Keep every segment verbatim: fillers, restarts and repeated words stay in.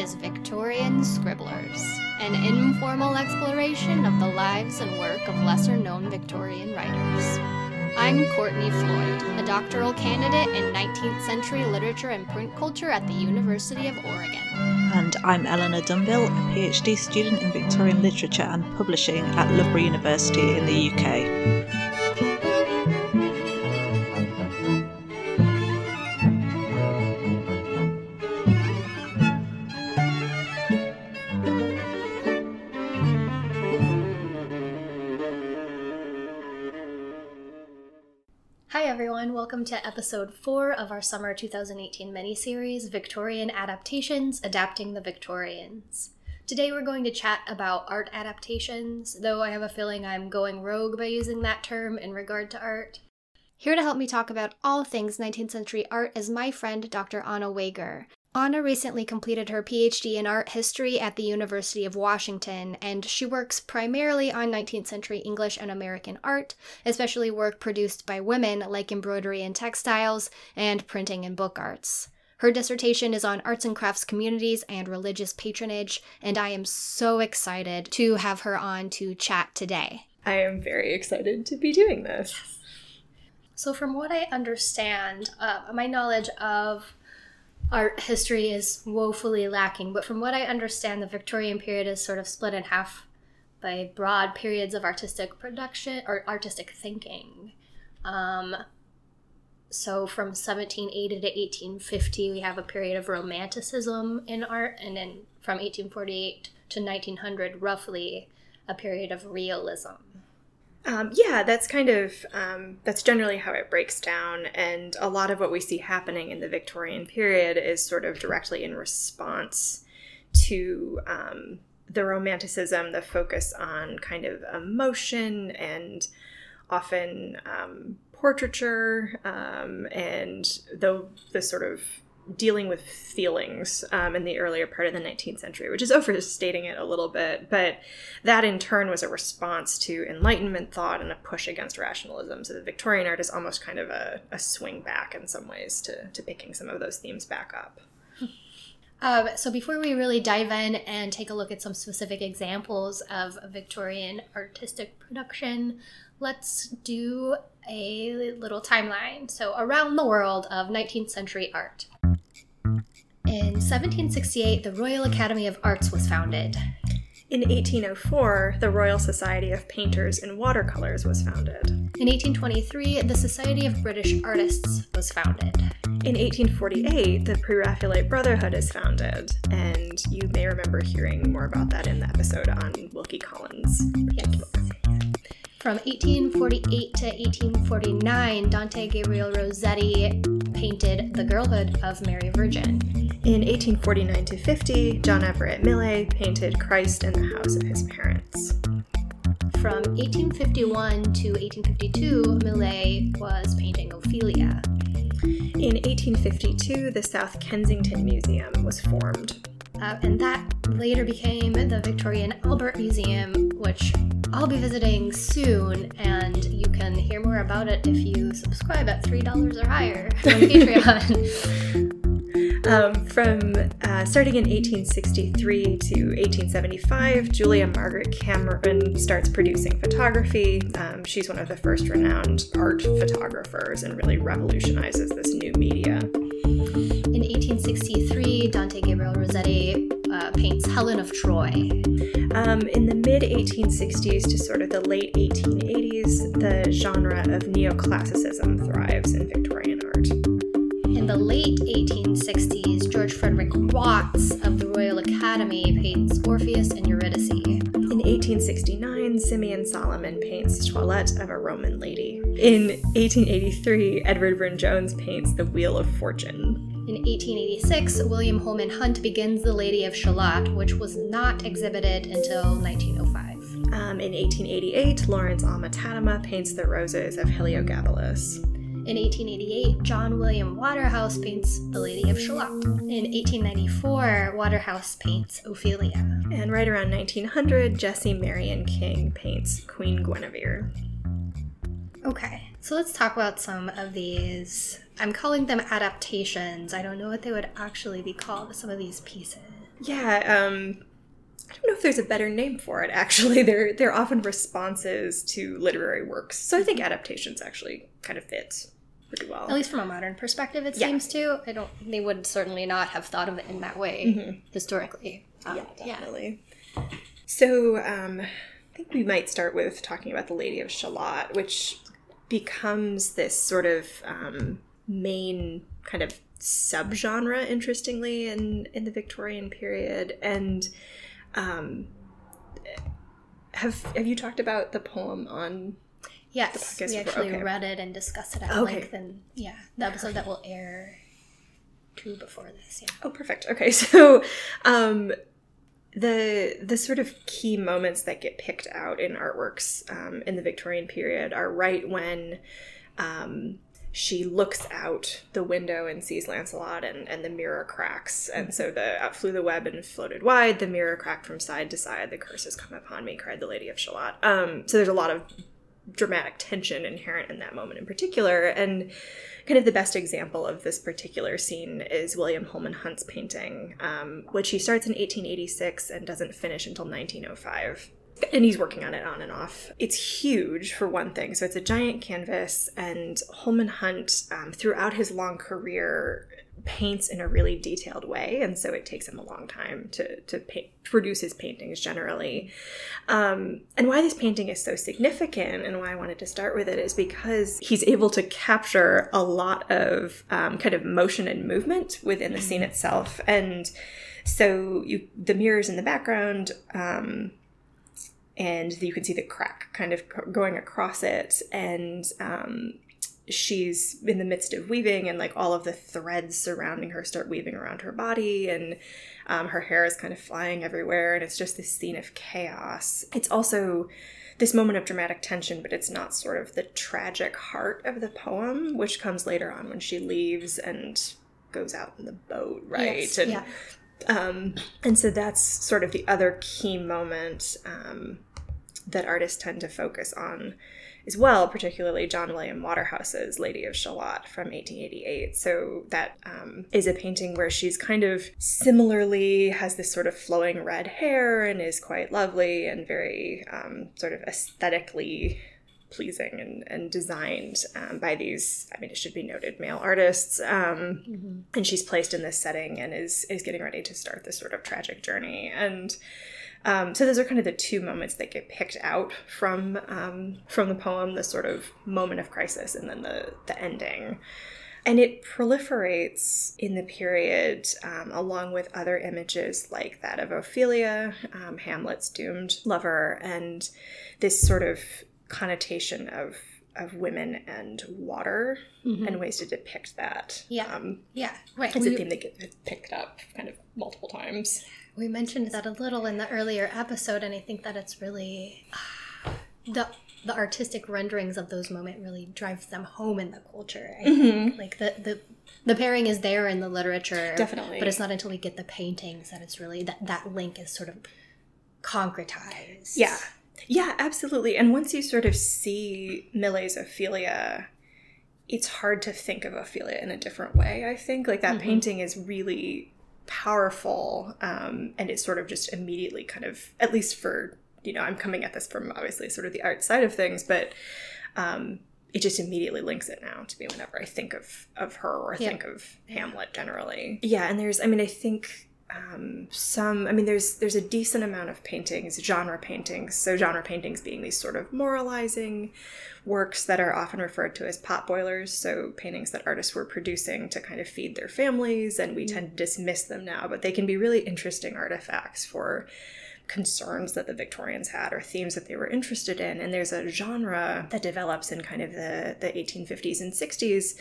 is Victorian Scribblers, an informal exploration of the lives and work of lesser-known Victorian writers. I'm Courtney Floyd, a doctoral candidate in nineteenth century literature and print culture at the University of Oregon. And I'm Eleanor Dunville, a PhD student in Victorian literature and publishing at Loughborough University in the U K. Welcome to episode four of our summer two thousand eighteen mini-series, Victorian Adaptations, Adapting the Victorians. Today we're going to chat about art adaptations, though I have a feeling I'm going rogue by using that term in regard to art. Here to help me talk about all things nineteenth century art is my friend Doctor Anna Wagner. Anna recently completed her PhD in art history at the University of Washington, and she works primarily on nineteenth century English and American art, especially work produced by women like embroidery and textiles, and printing and book arts. Her dissertation is on arts and crafts communities and religious patronage, and I am so excited to have her on to chat today. I am very excited to be doing this. Yes. So from what I understand, uh, my knowledge of art history is woefully lacking, but from what I understand, the Victorian period is sort of split in half by broad periods of artistic production or artistic thinking. Um, so from seventeen eighty to eighteen fifty, we have a period of Romanticism in art, and then from eighteen forty-eight to nineteen hundred, roughly, a period of Realism. Um, yeah, that's kind of, um, that's generally how it breaks down, and a lot of what we see happening in the Victorian period is sort of directly in response to um, the Romanticism, the focus on kind of emotion and often um, portraiture um, and the, the sort of dealing with feelings um, in the earlier part of the nineteenth century, which is overstating it a little bit, but that in turn was a response to Enlightenment thought and a push against rationalism. So the Victorian art is almost kind of a, a swing back in some ways to, to picking some of those themes back up. Um, so before we really dive in and take a look at some specific examples of Victorian artistic production, let's do a little timeline. So around the world of nineteenth century art. In seventeen sixty-eight, the Royal Academy of Arts was founded. In eighteen oh four, the Royal Society of Painters in Watercolors was founded. In eighteen twenty-three, the Society of British Artists was founded. In eighteen forty-eight, the Pre-Raphaelite Brotherhood is founded, and you may remember hearing more about that in the episode on Wilkie Collins. Yes. From eighteen forty-eight to eighteen forty-nine, Dante Gabriel Rossetti painted The Girlhood of Mary Virgin. In eighteen forty-nine to fifty, John Everett Millais painted Christ in the House of His Parents. From eighteen fifty-one to eighteen fifty-two, Millais was painting Ophelia. In eighteen fifty-two, the South Kensington Museum was formed. Uh, and that later became the Victoria and Albert Museum, which I'll be visiting soon, and you can hear more about it if you subscribe at three dollars or higher on Patreon. Um, from uh, starting in eighteen sixty-three to eighteen seventy-five, Julia Margaret Cameron starts producing photography. Um, she's one of the first renowned art photographers and really revolutionizes this new media. In eighteen sixty-three, Dante Gabriel Rossetti uh, paints Helen of Troy. Um, in the mid-eighteen sixties to sort of the late eighteen eighties, the genre of neoclassicism thrives in Victorian art. In the late eighteen sixties, George Frederick Watts of the Royal Academy paints Orpheus and Eurydice. In eighteen sixty-nine, Simeon Solomon paints Toilette of a Roman Lady. In eighteen eighty-three, Edward Burne-Jones paints The Wheel of Fortune. In eighteen eighty-six, William Holman Hunt begins The Lady of Shalott, which was not exhibited until nineteen oh five. Um, in eighteen eighty-eight, Lawrence Alma-Tadema paints The Roses of Heliogabalus. In eighteen eighty-eight, John William Waterhouse paints The Lady of Shalott. In eighteen ninety-four, Waterhouse paints Ophelia. And right around nineteen hundred, Jessie Marion King paints Queen Guinevere. Okay. So let's talk about some of these. I'm calling them adaptations. I don't know what they would actually be called, some of these pieces. Yeah, um, I don't know if there's a better name for it, actually. They're, they're often responses to literary works. So I think adaptations actually kind of fit pretty well. At least from a modern perspective, it yeah. seems to. I don't. They would certainly not have thought of it in that way mm-hmm. historically. Um, yeah, definitely. Yeah. So um, I think we might start with talking about The Lady of Shalott, which becomes this sort of um, main kind of subgenre, interestingly, in, in the Victorian period. And um, have have you talked about the poem on yes, the podcast? Yes, we actually okay. read it and discussed it at okay. length. And yeah, the episode that will air two before this. Yeah. Oh, perfect. Okay, so um, the the sort of key moments that get picked out in artworks um, in the Victorian period are right when Um, she looks out the window and sees Lancelot, and, and the mirror cracks. And so the out flew the web and floated wide. The mirror cracked from side to side. The curse has come upon me, cried the Lady of Shalott. Um, so there's a lot of dramatic tension inherent in that moment in particular. And kind of the best example of this particular scene is William Holman Hunt's painting, um, which he starts in eighteen eighty-six and doesn't finish until nineteen oh five. And he's working on it on and off. It's huge, for one thing. So it's a giant canvas, and Holman Hunt, um, throughout his long career, paints in a really detailed way. And so it takes him a long time to, to paint, produce his paintings generally. Um, and why this painting is so significant and why I wanted to start with it is because he's able to capture a lot of um, kind of motion and movement within the scene itself. And so you, the mirrors in the background, um, and you can see the crack kind of going across it. And um, she's in the midst of weaving, and like all of the threads surrounding her start weaving around her body. And um, her hair is kind of flying everywhere. And it's just this scene of chaos. It's also this moment of dramatic tension, but it's not sort of the tragic heart of the poem, which comes later on when she leaves and goes out in the boat, right? Yes, and, yeah. Um, and so that's sort of the other key moment um, that artists tend to focus on as well, particularly John William Waterhouse's Lady of Shalott from eighteen eighty-eight. So that um, is a painting where she's kind of similarly has this sort of flowing red hair and is quite lovely and very um, sort of aesthetically pleasing and, and designed um, by these, I mean, it should be noted, male artists. Um, mm-hmm. And she's placed in this setting and is is getting ready to start this sort of tragic journey. And um, so those are kind of the two moments that get picked out from um, from the poem, the sort of moment of crisis and then the, the ending. And it proliferates in the period um, along with other images like that of Ophelia, um, Hamlet's doomed lover, and this sort of connotation of of women and water mm-hmm. and ways to depict that. Yeah, um, yeah, right. It's we, a theme that gets picked up kind of multiple times. We mentioned that a little in the earlier episode, and I think that it's really uh, the the artistic renderings of those moments really drives them home in the culture. I mm-hmm. think like the, the the pairing is there in the literature, definitely, but it's not until we get the paintings that it's really that that link is sort of concretized. Yeah. Yeah, absolutely. And once you sort of see Millais' Ophelia, it's hard to think of Ophelia in a different way, I think. Like, that mm-hmm. painting is really powerful, um, and it's sort of just immediately kind of, at least for, you know, I'm coming at this from obviously sort of the art side of things, but um, it just immediately links it now to me whenever I think of, of her or yeah. think of Hamlet generally. Yeah, and there's, I mean, I think... Um, some, I mean, there's there's a decent amount of paintings, genre paintings. So genre paintings being these sort of moralizing works that are often referred to as potboilers. So paintings that artists were producing to kind of feed their families, and we mm-hmm. tend to dismiss them now. But they can be really interesting artifacts for concerns that the Victorians had or themes that they were interested in. And there's a genre that develops in kind of the, the eighteen fifties and sixties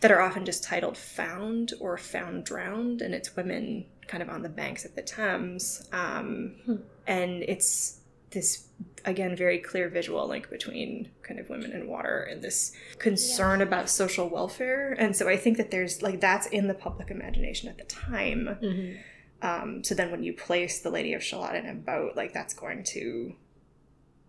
that are often just titled found or found drowned. And it's women kind of on the banks of the Thames. Um, hmm. And it's this, again, very clear visual link between kind of women and water and this concern yeah. about social welfare. And so I think that there's like, that's in the public imagination at the time. Mm-hmm. Um, so then when you place the Lady of Shalott in a boat, like that's going to,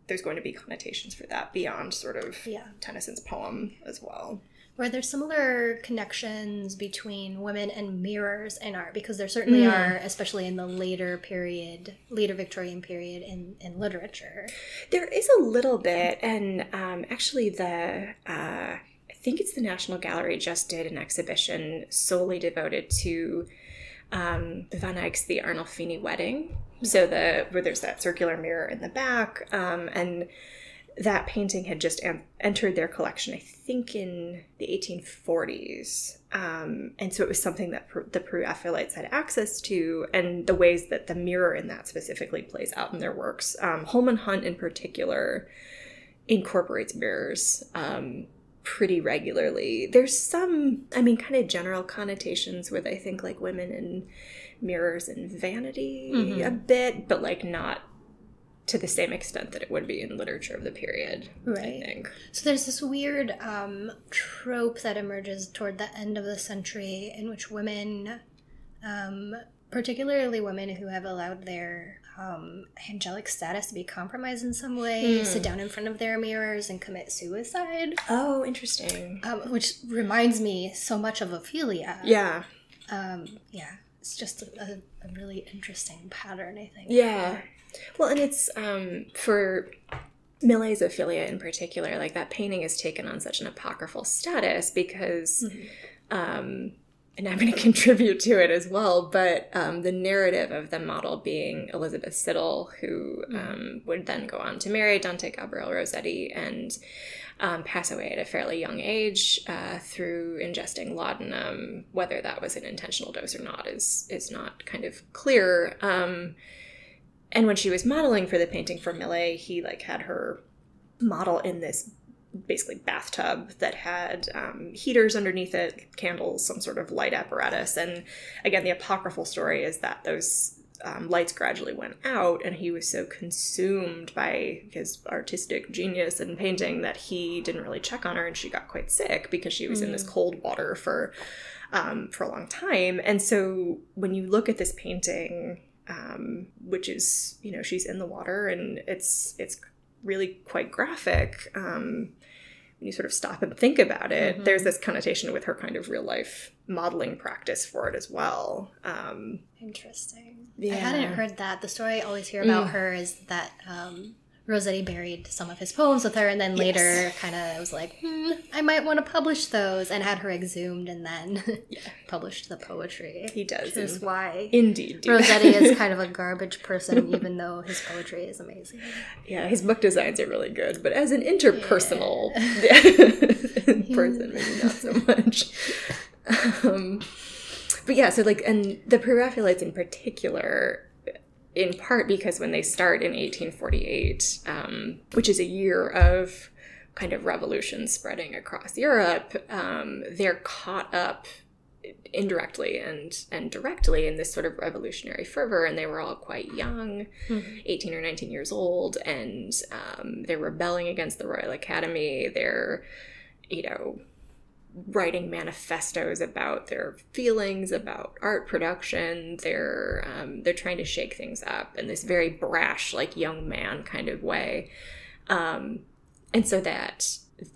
there's going to be connotations for that beyond sort of yeah. Tennyson's poem as well. Were there similar connections between women and mirrors in art? Because there certainly mm. are, especially in the later period, later Victorian period in, in literature. There is a little bit. And um, actually, the uh, I think it's the National Gallery just did an exhibition solely devoted to um, Van Eyck's The Arnolfini Wedding. So the where there's that circular mirror in the back. Um, and... That painting had just an- entered their collection, I think, in the eighteen forties. Um, and so it was something that per- the Pre-Raphaelites had access to, and the ways that the mirror in that specifically plays out in their works. Um, Holman Hunt, in particular, incorporates mirrors um, pretty regularly. There's some, I mean, kind of general connotations with, I think, like women and mirrors and vanity mm-hmm. a bit, but like not to the same extent that it would be in literature of the period, right. I think. So there's this weird um, trope that emerges toward the end of the century in which women, um, particularly women who have allowed their um, angelic status to be compromised in some way, mm. sit down in front of their mirrors and commit suicide. Oh, interesting. Um, which reminds me so much of Ophelia. Yeah. Um, yeah. It's just a, a really interesting pattern, I think. Yeah. Well, and it's, um, for Millais' Ophelia in particular, like that painting has taken on such an apocryphal status because, mm-hmm. um, and I'm going to contribute to it as well, but um, the narrative of the model being Elizabeth Siddal, who mm-hmm. um, would then go on to marry Dante Gabriel Rossetti and um, pass away at a fairly young age uh, through ingesting laudanum, whether that was an intentional dose or not is, is not kind of clear. Um And when she was modeling for the painting for Millais, he, like, had her model in this basically bathtub that had um, heaters underneath it, candles, some sort of light apparatus. And, again, the apocryphal story is that those um, lights gradually went out, and he was so consumed by his artistic genius and painting that he didn't really check on her, and she got quite sick because she was mm. in this cold water for, um, for a long time. And so when you look at this painting... Um, which is, you know, she's in the water and it's it's really quite graphic. Um, when you sort of stop and think about it, mm-hmm. there's this connotation with her kind of real life modeling practice for it as well. Um, Interesting. Yeah. I hadn't heard that. The story I always hear about mm. her is that um, Rossetti buried some of his poems with her and then later yes. kind of was like, hmm, I might want to publish those and had her exhumed and then yeah. published the poetry. He does. Which is why indeed Rossetti is kind of a garbage person even though his poetry is amazing. Yeah, his book designs are really good, but as an interpersonal yeah. person, maybe not so much. Um, but yeah, so like, and the Pre-Raphaelites in particular... in part because when they start in eighteen forty-eight, um, which is a year of kind of revolution spreading across Europe, um, they're caught up indirectly and, and directly in this sort of revolutionary fervor. And they were all quite young, mm-hmm. eighteen or nineteen years old, and um, they're rebelling against the Royal Academy. They're, you know... writing manifestos about their feelings about art production. They're um, they're trying to shake things up in this very brash, like young man kind of way, um, and so that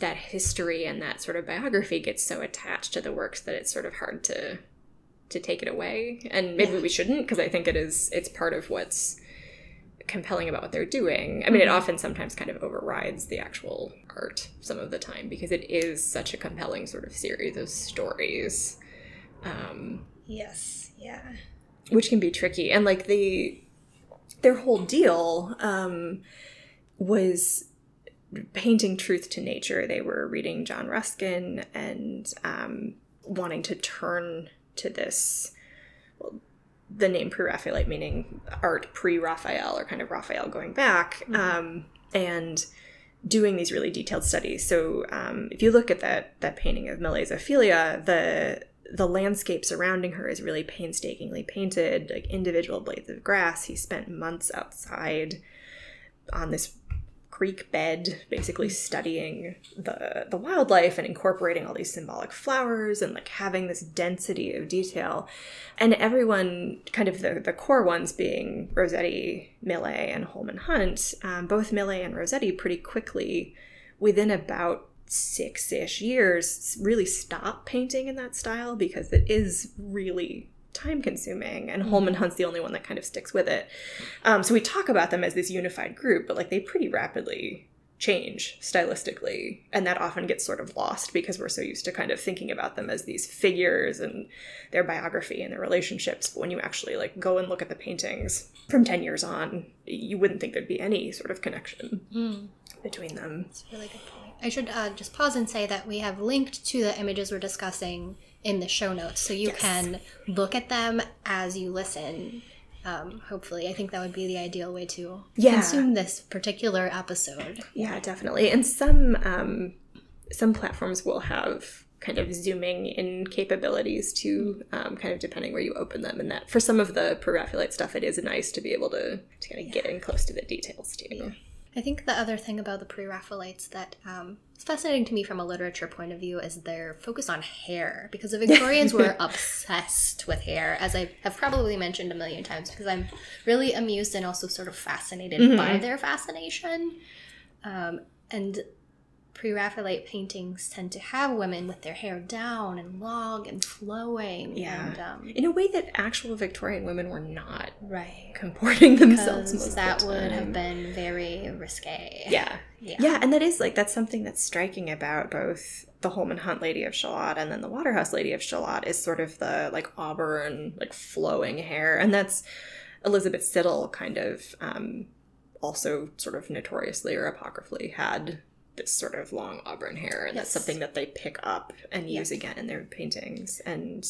that history and that sort of biography gets so attached to the works that it's sort of hard to to take it away. And maybe yeah. we shouldn't, because I think it is it's part of what's compelling about what they're doing. I mean, it often sometimes kind of overrides the actual art some of the time because it is such a compelling sort of series of stories. Um, yes, yeah. Which can be tricky. And like the their whole deal um, was painting truth to nature. They were reading John Ruskin and um, wanting to turn to this... Well, the name Pre-Raphaelite, meaning art pre-Raphael or kind of Raphael going back, mm-hmm. um, and doing these really detailed studies. So um, if you look at that that painting of Millais' Ophelia, the the landscape surrounding her is really painstakingly painted, like individual blades of grass. He spent months outside on this creek bed, basically studying the the wildlife and incorporating all these symbolic flowers and like having this density of detail. And everyone, kind of the, the core ones being Rossetti, Millais, and Holman Hunt, um, both Millais and Rossetti pretty quickly, within about six-ish years, really stop painting in that style because it is really time-consuming, and Holman Hunt's the only one that kind of sticks with it. Um, so we talk about them as this unified group, but like they pretty rapidly change stylistically, and that often gets sort of lost because we're so used to kind of thinking about them as these figures and their biography and their relationships. But when you actually like go and look at the paintings from ten years on, you wouldn't think there'd be any sort of connection mm. between them. That's a really good point. I should uh, just pause and say that we have linked to the images we're discussing in the show notes, so you yes. can look at them as you listen. Um, hopefully, I think that would be the ideal way to yeah. consume this particular episode. Yeah, definitely. And some um, some platforms will have kind of zooming in capabilities too, um, kind of depending where you open them. And that for some of the Pre-Raphaelite stuff, it is nice to be able to, to kind of yeah. get in close to the details too. Yeah. I think the other thing about the Pre-Raphaelites that um, is fascinating to me from a literature point of view is their focus on hair, because the Victorians were obsessed with hair, as I have probably mentioned a million times, because I'm really amused and also sort of fascinated mm-hmm. by their fascination. Um, and Pre-Raphaelite paintings tend to have women with their hair down and long and flowing. Yeah. And, um, in a way that actual Victorian women were not right. comporting themselves most of the time. Because that would have been very risque. Yeah. yeah. Yeah. And that is like, that's something that's striking about both the Holman Hunt Lady of Shalott and then the Waterhouse Lady of Shalott is sort of the like auburn, like flowing hair. And that's Elizabeth Siddal kind of um, also sort of notoriously or apocryphally had this sort of long auburn hair, and yes. that's something that they pick up and use yes. again in their paintings. And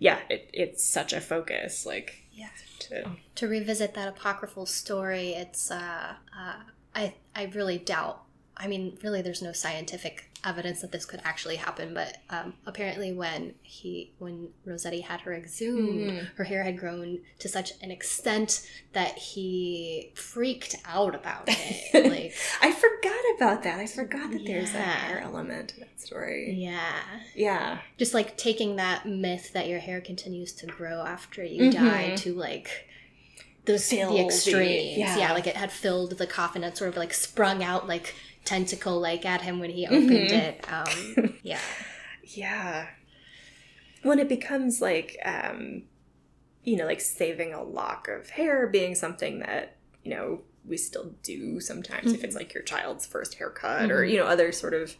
yeah, it, it's such a focus, like yeah. to to revisit that apocryphal story. It's uh, uh I I really doubt. I mean, really, there's no scientific evidence that this could actually happen, but um, apparently when he when Rossetti had her exhumed, mm. her hair had grown to such an extent that he freaked out about it. Like, I forgot about that. I forgot that yeah. there's a hair element to that story. Yeah. Yeah. Just like taking that myth that your hair continues to grow after you mm-hmm. die to like... Those, the extremes. Yeah. yeah, like it had filled the coffin and sort of like sprung out like tentacle-like at him when he opened mm-hmm. it. Um, yeah. yeah. When it becomes like, um, you know, like saving a lock of hair being something that, you know, we still do sometimes mm-hmm. if it's like your child's first haircut mm-hmm. or, you know, other sort of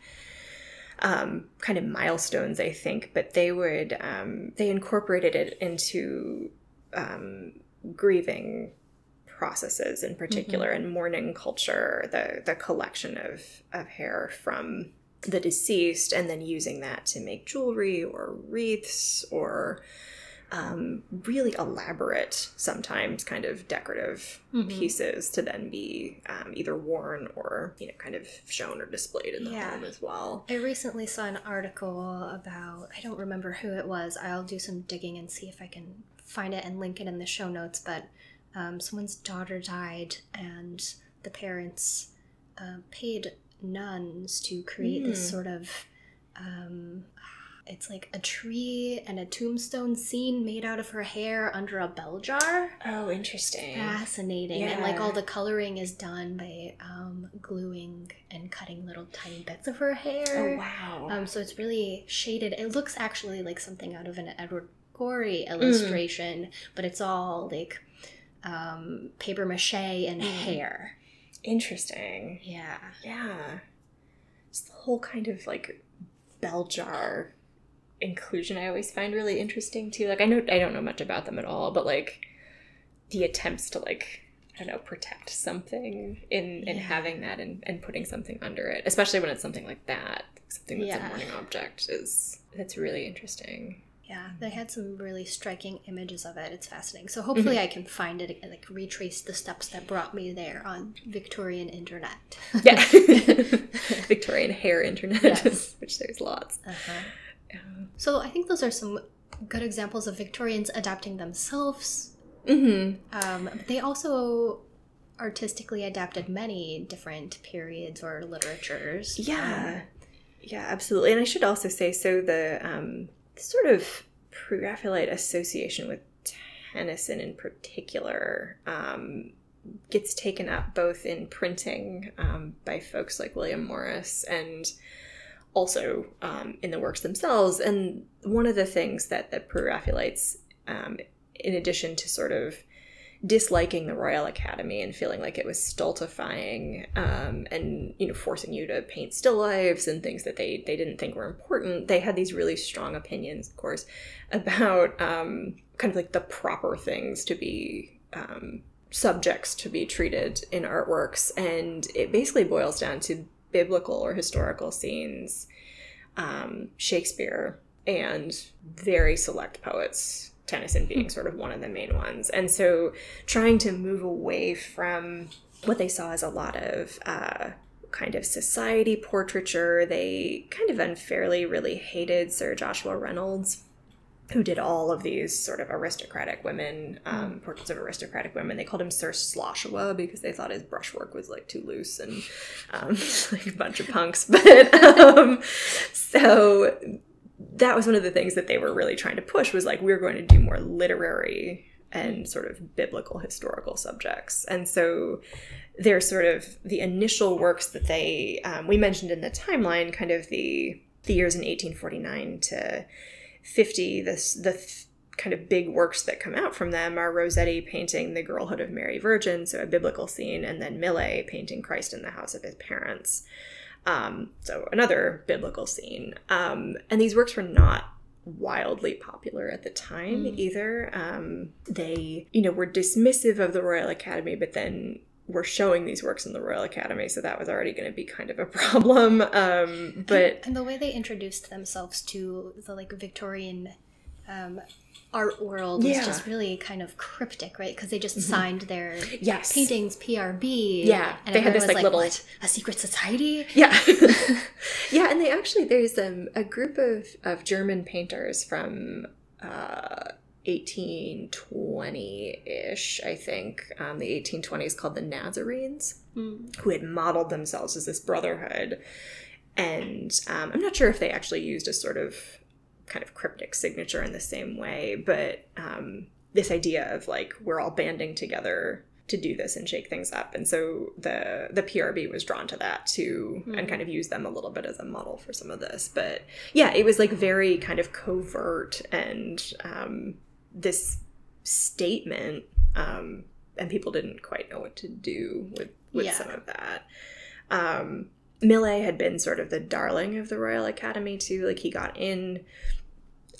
um, kind of milestones, I think. But they would, um, they incorporated it into... Um, grieving processes in particular mm-hmm. and mourning culture, the the collection of, of hair from the deceased and then using that to make jewelry or wreaths or um, really elaborate, sometimes kind of decorative mm-hmm. pieces to then be um, either worn or, you know, kind of shown or displayed in the yeah. home as well. I recently saw an article about, I don't remember who it was. I'll do some digging and see if I can find it and link it in the show notes, but um, someone's daughter died and the parents uh, paid nuns to create mm. this sort of um, it's like a tree and a tombstone scene made out of her hair under a bell jar. Oh, interesting. Fascinating. Yeah. And like all the coloring is done by um, gluing and cutting little tiny bits of her hair. Oh, wow. Um, so it's really shaded. It looks actually like something out of an Edward Gory illustration, mm. but it's all like um, paper mache and mm. hair. Interesting. Yeah. Yeah. It's the whole kind of like bell jar inclusion I always find really interesting too. Like I know I don't know much about them at all, but like the attempts to like, I don't know, protect something in, in yeah. having that and, and putting something under it, especially when it's something like that, something that's yeah. a mourning object is, that's really interesting. Yeah, they had some really striking images of it. It's fascinating. So hopefully mm-hmm. I can find it and like retrace the steps that brought me there on Victorian internet. Yeah. Victorian hair internet, yes. which there's lots. Uh-huh. Um, so I think those are some good examples of Victorians adapting themselves. Mm-hmm. Um, but they also artistically adapted many different periods or literatures. Yeah. Um, yeah, absolutely. And I should also say, so the... Um, sort of Pre-Raphaelite association with Tennyson in particular um, gets taken up both in printing um, by folks like William Morris and also um, in the works themselves. And one of the things that the Pre-Raphaelites, um, in addition to sort of disliking the Royal Academy and feeling like it was stultifying um, and, you know, forcing you to paint still lifes and things that they, they didn't think were important, they had these really strong opinions, of course, about um, kind of like the proper things to be um, subjects to be treated in artworks. And it basically boils down to biblical or historical scenes, um, Shakespeare, and very select poets, Tennyson being sort of one of the main ones. And so trying to move away from what they saw as a lot of uh, kind of society portraiture, they kind of unfairly really hated Sir Joshua Reynolds, who did all of these sort of aristocratic women, um, portraits of aristocratic women. They called him Sir Sloshua because they thought his brushwork was like too loose and um, like a bunch of punks. But um, so that was one of the things that they were really trying to push, was like, we're going to do more literary and sort of biblical historical subjects. And so they're sort of the initial works that they, um, we mentioned in the timeline, kind of the, the years in eighteen forty-nine to fifty, this the th- kind of big works that come out from them are Rossetti painting The Girlhood of Mary Virgin, so a biblical scene, and then Millais painting Christ in the House of His Parents, um, so another biblical scene. Um, and these works were not wildly popular at the time mm. either. Um, they, you know, were dismissive of the Royal Academy, but then were showing these works in the Royal Academy, so that was already going to be kind of a problem. Um, but and, and the way they introduced themselves to the like Victorian um, art world yeah. was just really kind of cryptic, right? Because they just mm-hmm. signed their yes. paintings P R B. Yeah, and they had this like, like little what, a secret society. Yeah, yeah, and they actually there's um, a group of of German painters from Uh, eighteen twenty-ish, I think, um, the eighteen twenties, called the Nazarenes, mm. who had modeled themselves as this brotherhood. And um, I'm not sure if they actually used a sort of kind of cryptic signature in the same way, but um, this idea of like, we're all banding together to do this and shake things up. And so the the P R B was drawn to that too, mm. and kind of used them a little bit as a model for some of this. But yeah, it was like very kind of covert and um this statement, um, and people didn't quite know what to do with, with yeah. some of that. Um, Millais had been sort of the darling of the Royal Academy too. Like he got in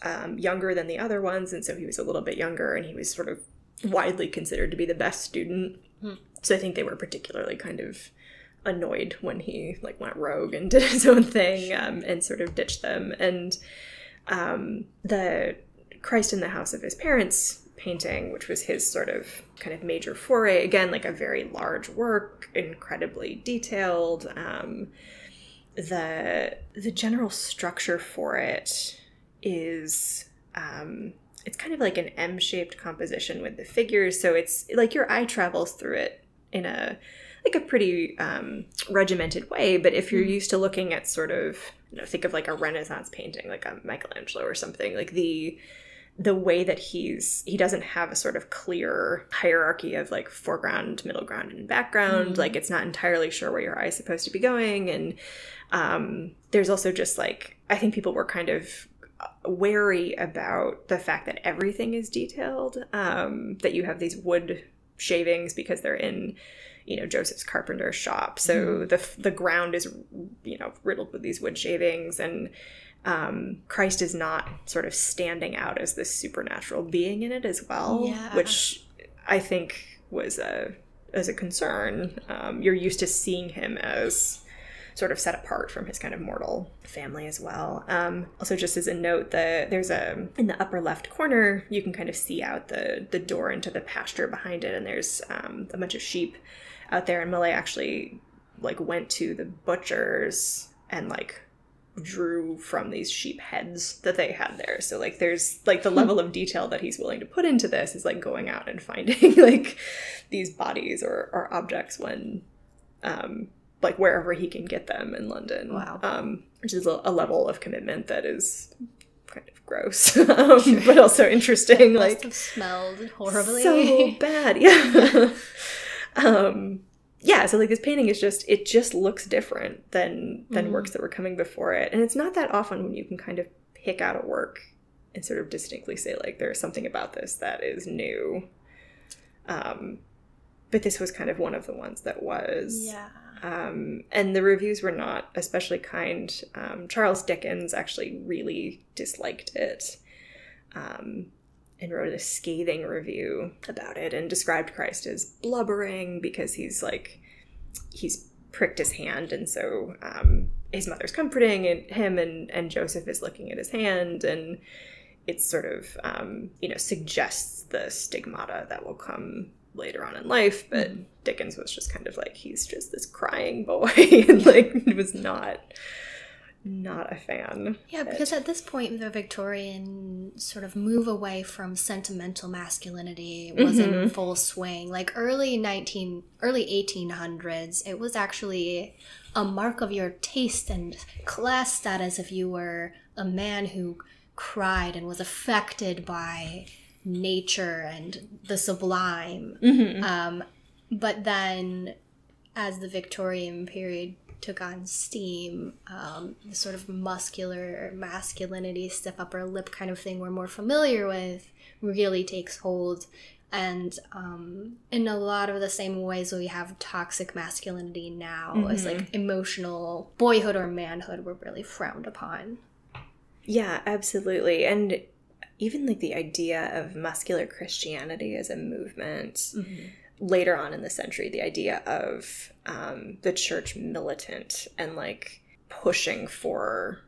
um, younger than the other ones, and so he was a little bit younger, and he was sort of widely considered to be the best student. Hmm. So I think they were particularly kind of annoyed when he like went rogue and did his own thing, um, and sort of ditched them. And um, the Christ in the House of His Parents painting, which was his sort of kind of major foray, again, like a very large work, incredibly detailed. Um, the the general structure for it is um, it's kind of like an M-shaped composition with the figures, so it's like your eye travels through it in a like a pretty um, regimented way. But if you're used to looking at sort of, you know, think of like a Renaissance painting, like a Michelangelo or something, like the the way that he's he doesn't have a sort of clear hierarchy of like foreground, middle ground, and background. Mm-hmm. Like it's not entirely sure where your eye is supposed to be going. And um, there's also just like, I think people were kind of wary about the fact that everything is detailed, um, that you have these wood shavings because they're in, you know, Joseph's carpenter's shop. So mm. the the ground is, you know, riddled with these wood shavings, and um, Christ is not sort of standing out as this supernatural being in it as well, yeah. which I think was a as a concern. Um, you're used to seeing him as sort of set apart from his kind of mortal family as well. Um, also, just as a note, the, there's a, in the upper left corner, you can kind of see out the, the door into the pasture behind it, and there's um, a bunch of sheep out there, and Millais actually, like, went to the butchers and, like, drew from these sheep heads that they had there. So, like, there's, like, the level of detail that he's willing to put into this is, like, going out and finding, like, these bodies or, or objects when um like wherever he can get them in London. Wow. Um, which is a, a level of commitment that is kind of gross, um, sure. but also interesting. It like must have smelled horribly. So bad, yeah. um, yeah, so like this painting is just, it just looks different than than mm-hmm. works that were coming before it. And it's not that often when you can kind of pick out a work and sort of distinctly say, like, there's something about this that is new. Um, but this was kind of one of the ones that was. Yeah. Um, and the reviews were not especially kind. Um, Charles Dickens actually really disliked it, um, and wrote a scathing review about it and described Christ as blubbering because he's like, he's pricked his hand. And so um, his mother's comforting and him and, and Joseph is looking at his hand. And it's sort of, um, you know, suggests the stigmata that will come later on in life, but Dickens was just kind of like, he's just this crying boy, and like was not not a fan. Yeah, because at this point the Victorian sort of move away from sentimental masculinity was mm-hmm. in full swing. Like early nineteen early eighteen hundreds, it was actually a mark of your taste and class status if you were a man who cried and was affected by nature and the sublime. Mm-hmm. Um, but then as the Victorian period took on steam, um, the sort of muscular masculinity, stiff upper lip kind of thing we're more familiar with really takes hold. And um, in a lot of the same ways we have toxic masculinity now, mm-hmm. as like emotional boyhood or manhood were really frowned upon. Yeah, absolutely. And even like the idea of muscular Christianity as a movement mm-hmm. later on in the century, the idea of um, the church militant and like pushing for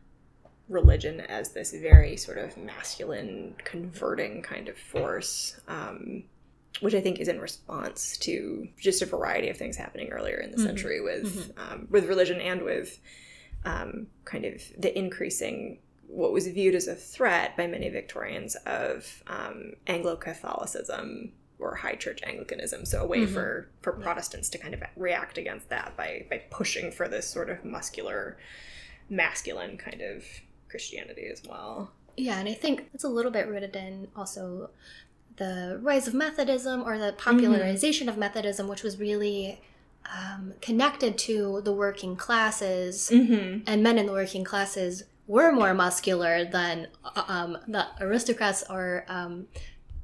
religion as this very sort of masculine converting kind of force, um, which I think is in response to just a variety of things happening earlier in the mm-hmm. century with mm-hmm. um, with religion and with um, kind of the increasing what was viewed as a threat by many Victorians of um, Anglo-Catholicism or high church Anglicanism. So a way mm-hmm. for, for Protestants to kind of react against that by, by pushing for this sort of muscular, masculine kind of Christianity as well. Yeah, and I think it's a little bit rooted in also the rise of Methodism or the popularization mm-hmm. of Methodism, which was really um, connected to the working classes mm-hmm. and men in the working classes were more muscular than um, the aristocrats or um,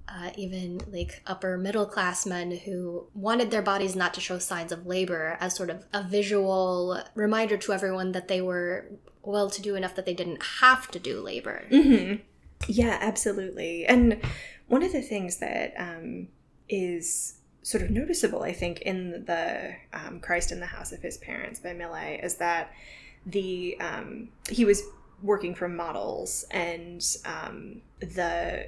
uh, even like upper middle class men who wanted their bodies not to show signs of labor as sort of a visual reminder to everyone that they were well-to-do enough that they didn't have to do labor. Mm-hmm. Yeah, absolutely. And one of the things that um, is sort of noticeable, I think, in the um, Christ in the House of His Parents by Millais is that the um, he was working from models and um the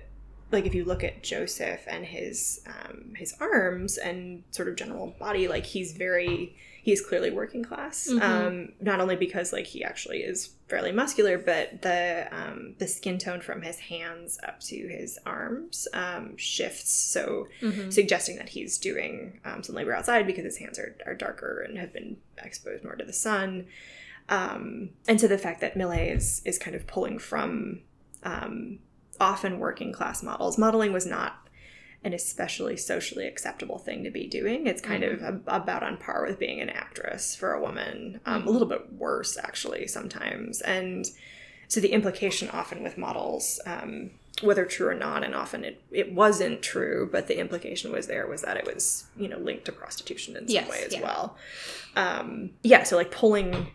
like if you look at Joseph and his um his arms and sort of general body, like he's very he's clearly working class. Mm-hmm. Um not only because like he actually is fairly muscular, but the um the skin tone from his hands up to his arms um shifts, so mm-hmm. suggesting that he's doing um some labor outside because his hands are, are darker and have been exposed more to the sun. Um, and so the fact that Millais is, is kind of pulling from um, often working class models. Modeling was not an especially socially acceptable thing to be doing. It's kind mm-hmm. of a, about on par with being an actress for a woman, um, mm-hmm. a little bit worse actually sometimes. And so the implication often with models, um, whether true or not, and often it, it wasn't true, but the implication was there was that it was, you know, linked to prostitution in some yes, way as yeah. well. Um, yeah, so like pulling...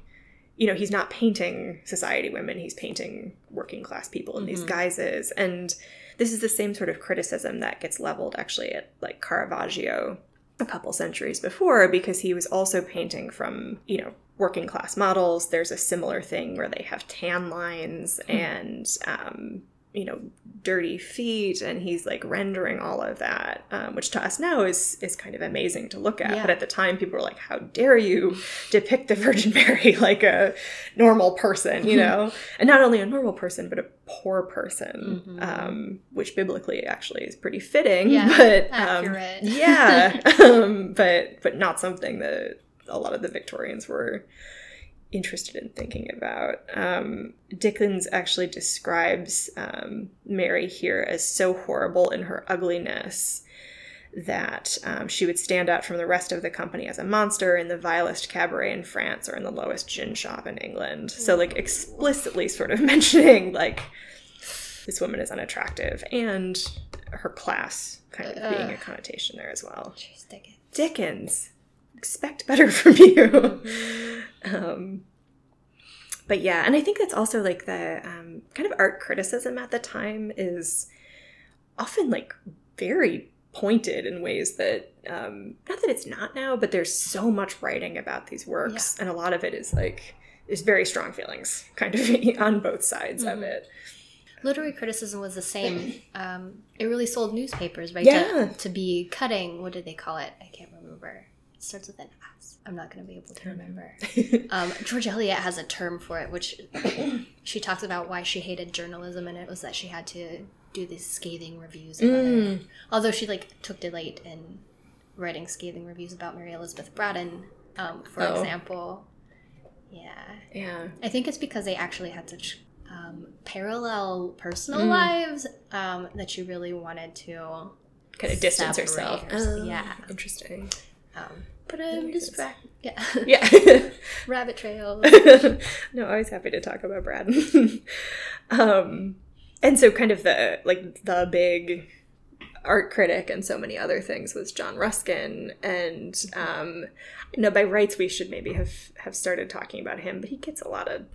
You know, he's not painting society women, he's painting working class people in mm-hmm. these guises. And this is the same sort of criticism that gets leveled actually at like Caravaggio a couple centuries before, because he was also painting from, you know, working class models. There's a similar thing where they have tan lines mm-hmm. and, um, you know, dirty feet, and he's like rendering all of that, um, which to us now is is kind of amazing to look at. Yeah. But at the time, people were like, how dare you depict the Virgin Mary like a normal person, you know? And not only a normal person, but a poor person, mm-hmm. um, which biblically actually is pretty fitting. Yeah, but, accurate. Um, yeah, um, but, but not something that a lot of the Victorians were interested in thinking about. Um, Dickens actually describes um, Mary here as so horrible in her ugliness that um, she would stand out from the rest of the company as a monster in the vilest cabaret in France or in the lowest gin shop in England. So, like, explicitly sort of mentioning, like, this woman is unattractive, and her class kind of being a connotation there as well. Jeez, Dickens. Dickens. Expect better from you. um, but yeah, and I think that's also, like, the um, kind of art criticism at the time is often, like, very pointed in ways that, um, not that it's not now, but there's so much writing about these works, yeah. and a lot of it is, like, there's very strong feelings kind of on both sides mm-hmm. of it. Literary criticism was the same. Um, it really sold newspapers, right? Yeah. To, to be cutting, what did they call it? I can't remember. It starts with an S. I'm not going to be able to remember. um, George Eliot has a term for it, which she talks about why she hated journalism, and it was that she had to do these scathing reviews about mm. it. Although she, like, took delight in writing scathing reviews about Mary Elizabeth Braddon, um, for oh. example. Yeah. Yeah. I think it's because they actually had such um, parallel personal mm. lives um, that she really wanted to kind of distance herself. herself. Oh, yeah. Interesting. Um, but I'm distracted. Yeah. Yeah. Rabbit trail. No, I was happy to talk about Braddon. um, and so kind of the, like, the big art critic and so many other things was John Ruskin. And, um, you know, by rights, we should maybe have, have started talking about him, but he gets a lot of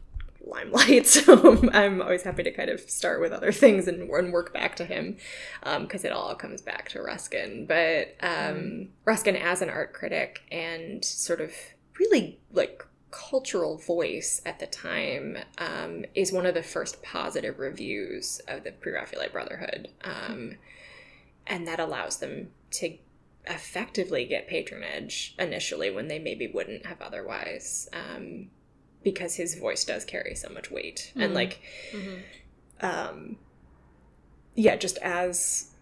limelight. So I'm always happy to kind of start with other things and, and work back to him, because um, it all comes back to Ruskin. But um, mm. Ruskin as an art critic and sort of really, like, cultural voice at the time um, is one of the first positive reviews of the Pre-Raphaelite Brotherhood. Um, and that allows them to effectively get patronage initially when they maybe wouldn't have otherwise. Um, because his voice does carry so much weight. Mm-hmm. And, like, mm-hmm. um, yeah, just as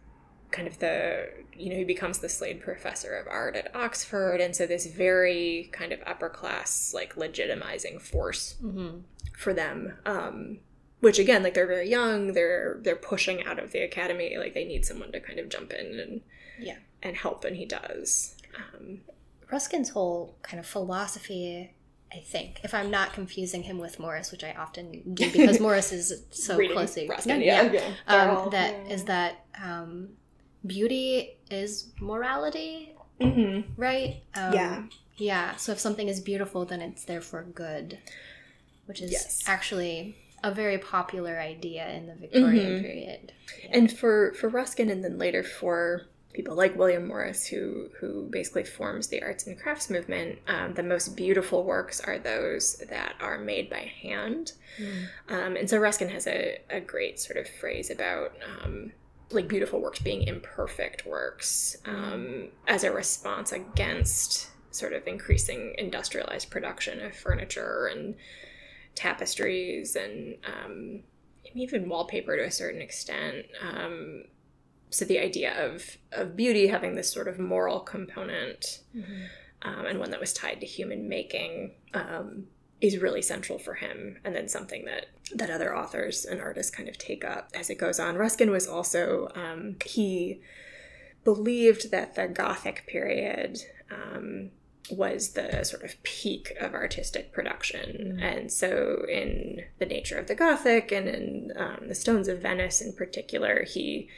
kind of the, you know, he becomes the Slade Professor of Art at Oxford. And so this very kind of upper class, like, legitimizing force mm-hmm. for them, um, which, again, like, they're very young, they're, they're pushing out of the academy. Like, they need someone to kind of jump in and, yeah. and help. And he does. Um, Ruskin's whole kind of philosophy, I think, if I'm not confusing him with Morris, which I often do because Morris is so closely Ruskin, yeah, yeah. yeah. Um, all, that yeah. is that um, beauty is morality, mm-hmm. right? Um, yeah, yeah. So if something is beautiful, then it's therefore good, which is yes. actually a very popular idea in the Victorian mm-hmm. period. Yeah. And for for Ruskin, and then later for people like William Morris, who who basically forms the arts and crafts movement, um, the most beautiful works are those that are made by hand. Mm. Um, and so Ruskin has a, a great sort of phrase about, um, like, beautiful works being imperfect works um, as a response against sort of increasing industrialized production of furniture and tapestries and um, even wallpaper to a certain extent. Um So the idea of, of beauty having this sort of moral component mm-hmm. um, and one that was tied to human making um, is really central for him, and then something that, that other authors and artists kind of take up as it goes on. Ruskin was also, um, he believed that the Gothic period um, was the sort of peak of artistic production. Mm-hmm. And so in The Nature of the Gothic and in um, The Stones of Venice in particular, he...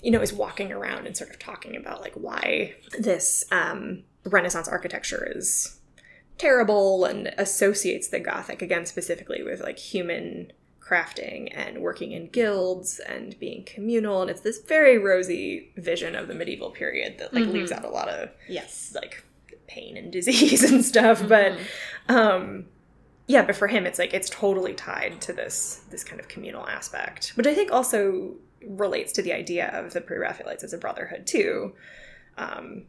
you know, is walking around and sort of talking about, like, why this um, Renaissance architecture is terrible, and associates the Gothic, again, specifically with, like, human crafting and working in guilds and being communal. And it's this very rosy vision of the medieval period that, like, mm-hmm. leaves out a lot of, yes, like, pain and disease and stuff. Mm-hmm. But, um, yeah, but for him, it's, like, it's totally tied to this this kind of communal aspect, which I think also relates to the idea of the Pre-Raphaelites as a brotherhood too, um,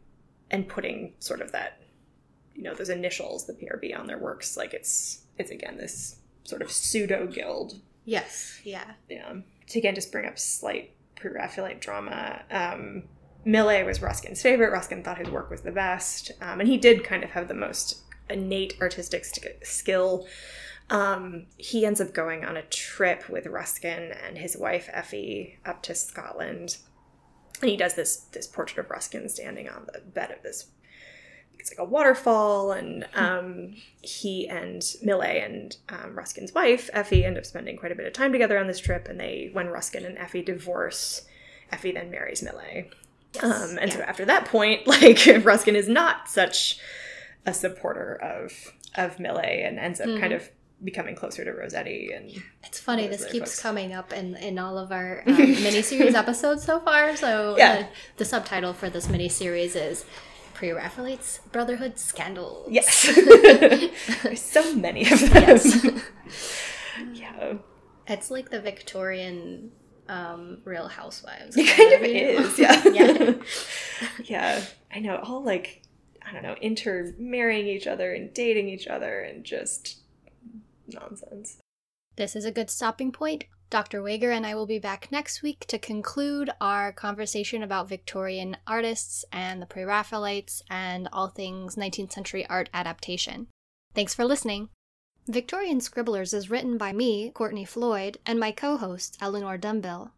and putting sort of that, you know, those initials, the P R B, on their works. Like, it's it's again this sort of pseudo guild. Yes. Yeah. Yeah. To again just bring up slight Pre-Raphaelite drama. Um, Millais was Ruskin's favorite. Ruskin thought his work was the best, um, and he did kind of have the most innate artistic st- skill. Um, he ends up going on a trip with Ruskin and his wife, Effie, up to Scotland. And he does this this portrait of Ruskin standing on the bed of this, it's like a waterfall, and um, he and Millais and um, Ruskin's wife, Effie, end up spending quite a bit of time together on this trip, and they, when Ruskin and Effie divorce, Effie then marries Millais. Yes. Um, and yeah. so after that point, like, Ruskin is not such a supporter of of Millais and ends up mm. kind of becoming closer to Rossetti. And yeah. It's funny, this keeps folks. coming up in, in all of our um, miniseries episodes so far. So yeah. uh, the subtitle for this miniseries is Pre-Raphaelite Brotherhood Scandals. Yes. There's so many of them. Yes. Yeah. It's like the Victorian... Um, Real Housewives. It kind of, of is, yeah. yeah. yeah, I know. All, like, I don't know, intermarrying each other and dating each other and just nonsense. This is a good stopping point. Doctor Wager and I will be back next week to conclude our conversation about Victorian artists and the Pre-Raphaelites and all things nineteenth century art adaptation. Thanks for listening. Victorian Scribblers is written by me, Courtney Floyd, and my co-host, Eleanor Dunville.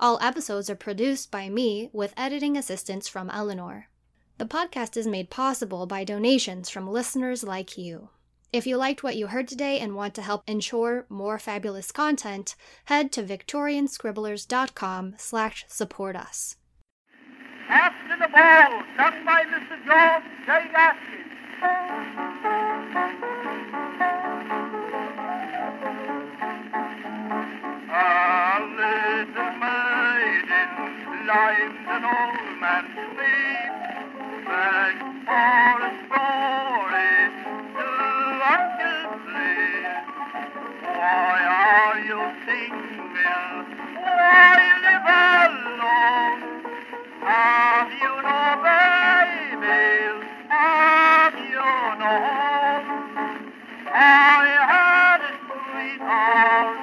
All episodes are produced by me with editing assistance from Eleanor. The podcast is made possible by donations from listeners like you. If you liked what you heard today and want to help ensure more fabulous content, head to victorian scribblers dot com slash support us. After the Ball, sung by Mister George J. Atkins. A little maiden climbed an old man's sleeve, begged for a story to unjustly. Why are you single? Why live alone? Have you no babies? Have you no home? I had a sweetheart.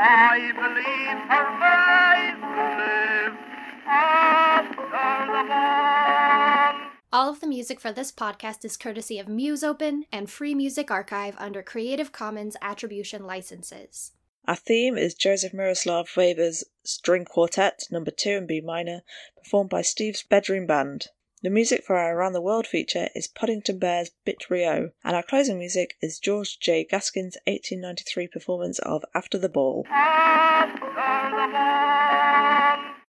I believe her eyes live after the ball. All of the music for this podcast is courtesy of MuseOpen and Free Music Archive under Creative Commons Attribution licenses. Our theme is Joseph Miroslav Weber's String Quartet, number two in B minor, performed by Steve's Bedroom Band. The music for our Around the World feature is Puddington Bear's Bit Rio, and our closing music is George J. Gaskin's eighteen ninety-three performance of After the Ball. After the Ball.